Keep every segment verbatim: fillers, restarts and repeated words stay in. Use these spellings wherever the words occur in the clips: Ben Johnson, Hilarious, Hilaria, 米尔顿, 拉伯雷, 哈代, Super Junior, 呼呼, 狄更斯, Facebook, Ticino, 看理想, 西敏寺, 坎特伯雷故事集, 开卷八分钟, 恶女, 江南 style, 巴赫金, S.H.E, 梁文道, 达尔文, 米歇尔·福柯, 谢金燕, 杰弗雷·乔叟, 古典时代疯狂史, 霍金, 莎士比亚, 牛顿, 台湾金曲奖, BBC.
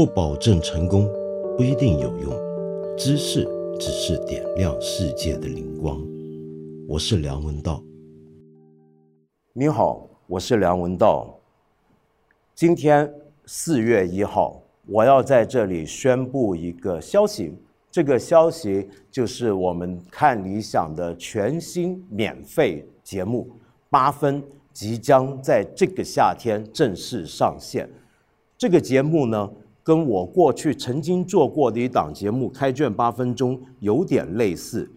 不保证成功，不一定有用。知识只是点亮世界的灵光。我是梁文道。你好，我是梁文道。今天四月一号，我要在这里宣布一个消息，这个消息就是我们看理想的全新免费节目八分即将在这个夏天正式上线。这个节目呢，跟我过去曾经做过的一档节目《开卷八分钟》有点类似，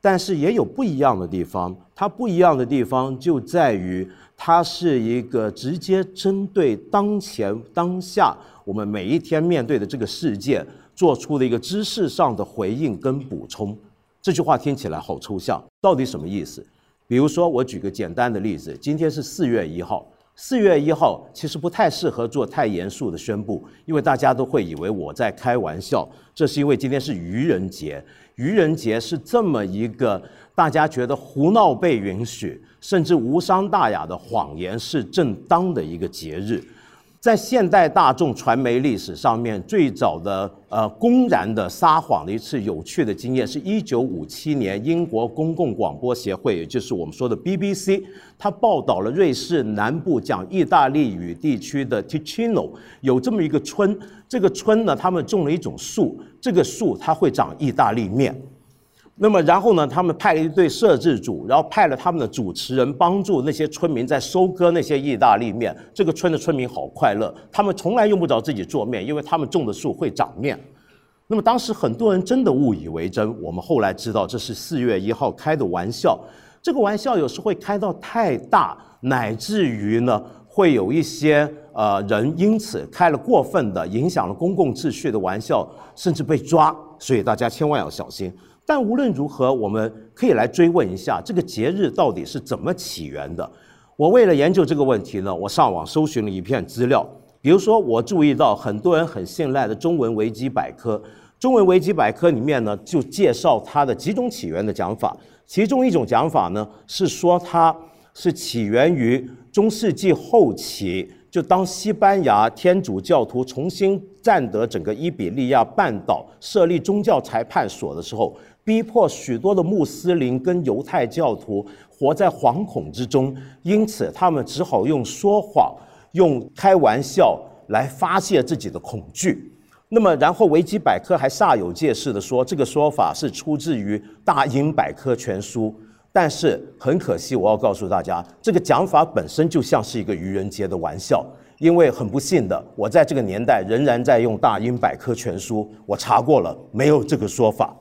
但是也有不一样的地方。它不一样的地方就在于，它是一个直接针对当前当下我们每一天面对的这个世界做出的一个知识上的回应跟补充。这句话听起来好抽象，到底什么意思？比如说，我举个简单的例子，今天是四月一号。四月一号其实不太适合做太严肃的宣布，因为大家都会以为我在开玩笑。这是因为今天是愚人节，愚人节是这么一个大家觉得胡闹被允许，甚至无伤大雅的谎言是正当的一个节日。在现代大众传媒历史上面，最早的呃公然的撒谎的一次有趣的经验是一九五七年，英国公共广播协会，也就是我们说的 B B C， 它报道了瑞士南部讲意大利语地区的 Ticino 有这么一个村，这个村呢，他们种了一种树，这个树它会长意大利面。那么然后呢，他们派了一对摄制组，然后派了他们的主持人帮助那些村民在收割那些意大利面。这个村的村民好快乐，他们从来用不着自己做面，因为他们种的树会长面。那么当时很多人真的误以为真，我们后来知道这是四月一号开的玩笑。这个玩笑有时会开到太大，乃至于呢会有一些呃人因此开了过分的影响了公共秩序的玩笑，甚至被抓，所以大家千万要小心。但无论如何，我们可以来追问一下这个节日到底是怎么起源的。我为了研究这个问题呢，我上网搜寻了一片资料。比如说，我注意到很多人很信赖的中文维基百科，中文维基百科里面呢就介绍它的几种起源的讲法。其中一种讲法呢是说它是起源于中世纪后期，就当西班牙天主教徒重新占得整个伊比利亚半岛，设立宗教裁判所的时候，逼迫许多的穆斯林跟犹太教徒活在惶恐之中，因此他们只好用说谎、用开玩笑来发泄自己的恐惧。那么然后维基百科还煞有介事地说，这个说法是出自于大英百科全书。但是很可惜，我要告诉大家，这个讲法本身就像是一个愚人节的玩笑。因为很不幸的，我在这个年代仍然在用大英百科全书，我查过了，没有这个说法。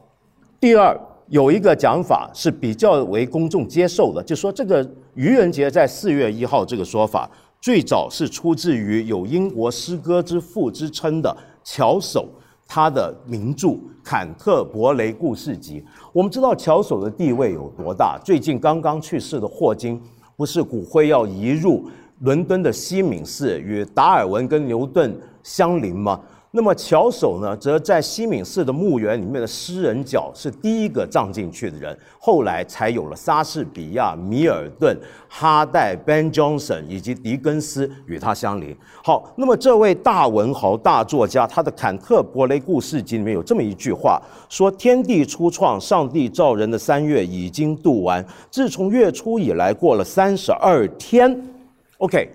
第二，有一个讲法是比较为公众接受的，就说这个愚人节在四月一号这个说法，最早是出自于有英国诗歌之父之称的乔叟，他的名著《坎特伯雷故事集》。我们知道乔叟的地位有多大，最近刚刚去世的霍金，不是骨灰要移入伦敦的西敏寺，与达尔文跟牛顿相邻吗？那么乔叟呢，则在西敏寺的墓园里面的诗人角是第一个葬进去的人，后来才有了莎士比亚、米尔顿、哈代、Ben Johnson 以及狄更斯与他相邻。好，那么这位大文豪、大作家，他的《坎特伯雷故事集》里面有这么一句话，说天地初创，上帝造人的三月已经度完，自从月初以来过了三十二天。OK。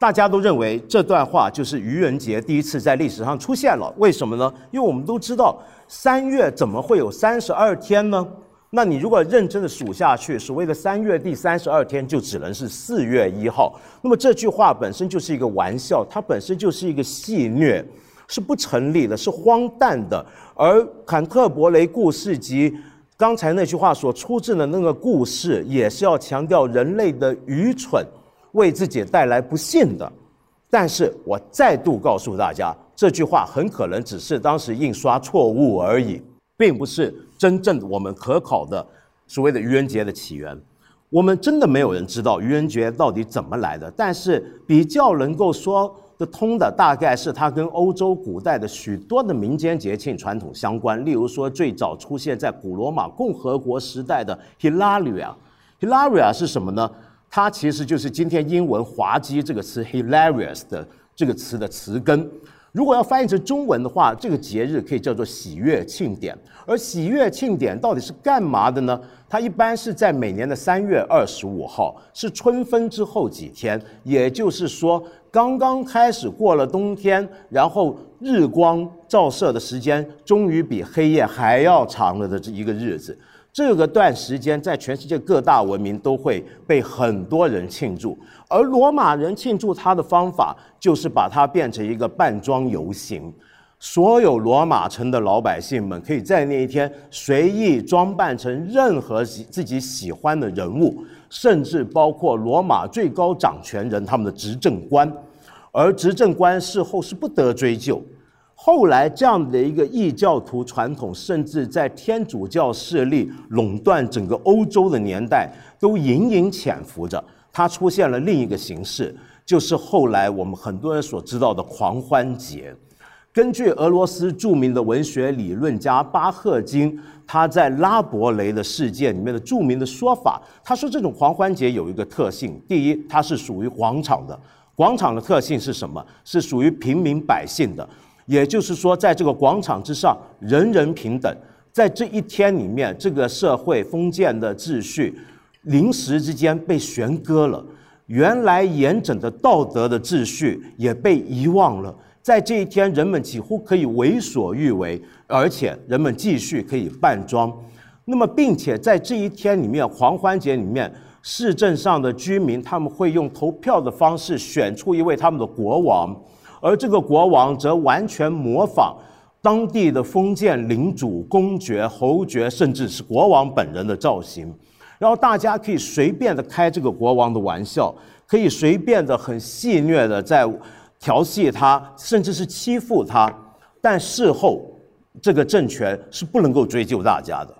大家都认为这段话就是愚人节第一次在历史上出现了，为什么呢？因为我们都知道三月怎么会有三十二天呢？那你如果认真的数下去，所谓的三月第三十二天就只能是四月一号。那么这句话本身就是一个玩笑，它本身就是一个戏谑，是不成立的，是荒诞的。而坎特伯雷故事集刚才那句话所出自的那个故事，也是要强调人类的愚蠢，为自己带来不幸的。但是我再度告诉大家，这句话很可能只是当时印刷错误而已，并不是真正我们可考的所谓的愚人节的起源。我们真的没有人知道愚人节到底怎么来的，但是比较能够说的通的大概是它跟欧洲古代的许多的民间节庆传统相关。例如说，最早出现在古罗马共和国时代的 Hilaria。 Hilaria 是什么呢？它其实就是今天英文滑稽这个词 Hilarious 的这个词的词根。如果要翻译成中文的话，这个节日可以叫做喜悦庆典。而喜悦庆典到底是干嘛的呢？它一般是在每年的三月二十五号，是春分之后几天，也就是说刚刚开始过了冬天，然后日光照射的时间终于比黑夜还要长了的一个日子。这个段时间在全世界各大文明都会被很多人庆祝，而罗马人庆祝它的方法就是把它变成一个扮装游行。所有罗马城的老百姓们可以在那一天随意装扮成任何自己喜欢的人物，甚至包括罗马最高掌权人他们的执政官，而执政官事后是不得追究。后来这样的一个异教徒传统，甚至在天主教势力垄断整个欧洲的年代都隐隐潜伏着，它出现了另一个形式，就是后来我们很多人所知道的狂欢节。根据俄罗斯著名的文学理论家巴赫金他在拉伯雷的事件里面的著名的说法，他说这种狂欢节有一个特性，第一，它是属于广场的。广场的特性是什么？是属于平民百姓的，也就是说在这个广场之上人人平等。在这一天里面，这个社会封建的秩序临时之间被悬搁了，原来严整的道德的秩序也被遗忘了。在这一天人们几乎可以为所欲为，而且人们继续可以扮装。那么并且在这一天里面，狂欢节里面，市镇上的居民他们会用投票的方式选出一位他们的国王，而这个国王则完全模仿当地的封建领主、公爵、侯爵，甚至是国王本人的造型。然后大家可以随便的开这个国王的玩笑，可以随便的很戏谑的在调戏他，甚至是欺负他。但事后这个政权是不能够追究大家的。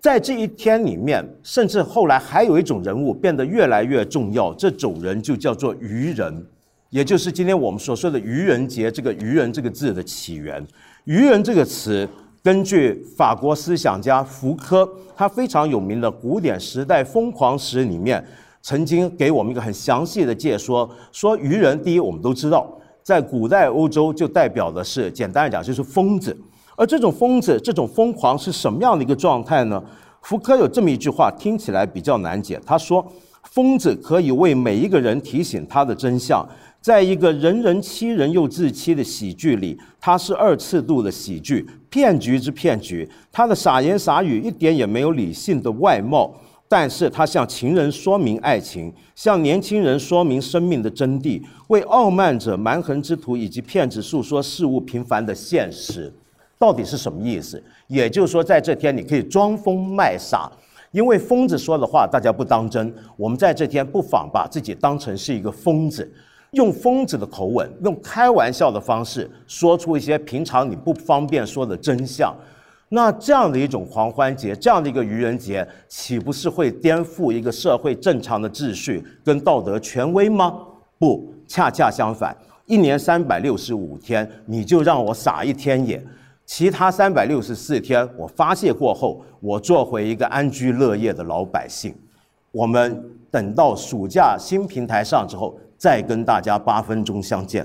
在这一天里面，甚至后来还有一种人物变得越来越重要，这种人就叫做愚人，也就是今天我们所说的愚人节。这个愚人这个字的起源，愚人这个词根据法国思想家福柯他非常有名的古典时代疯狂史里面曾经给我们一个很详细的解说，说愚人第一我们都知道在古代欧洲就代表的是，简单来讲就是疯子。而这种疯子这种疯狂是什么样的一个状态呢？福柯有这么一句话听起来比较难解，他说疯子可以为每一个人提醒他的真相，在一个人人欺人又自欺的喜剧里，它是二次度的喜剧，骗局之骗局，它的傻言傻语一点也没有理性的外貌，但是它向情人说明爱情，向年轻人说明生命的真谛，为傲慢者、蛮横之徒以及骗子诉说事物平凡的现实。到底是什么意思？也就是说在这天你可以装疯卖傻，因为疯子说的话大家不当真，我们在这天不妨把自己当成是一个疯子，用疯子的口吻，用开玩笑的方式说出一些平常你不方便说的真相。那这样的一种狂欢节，这样的一个愚人节，岂不是会颠覆一个社会正常的秩序跟道德权威吗？不，恰恰相反，一年三百六十五天，你就让我傻一天也，其他三百六十四天我发泄过后，我做回一个安居乐业的老百姓。我们等到暑假新平台上之后，再跟大家八分钟相见。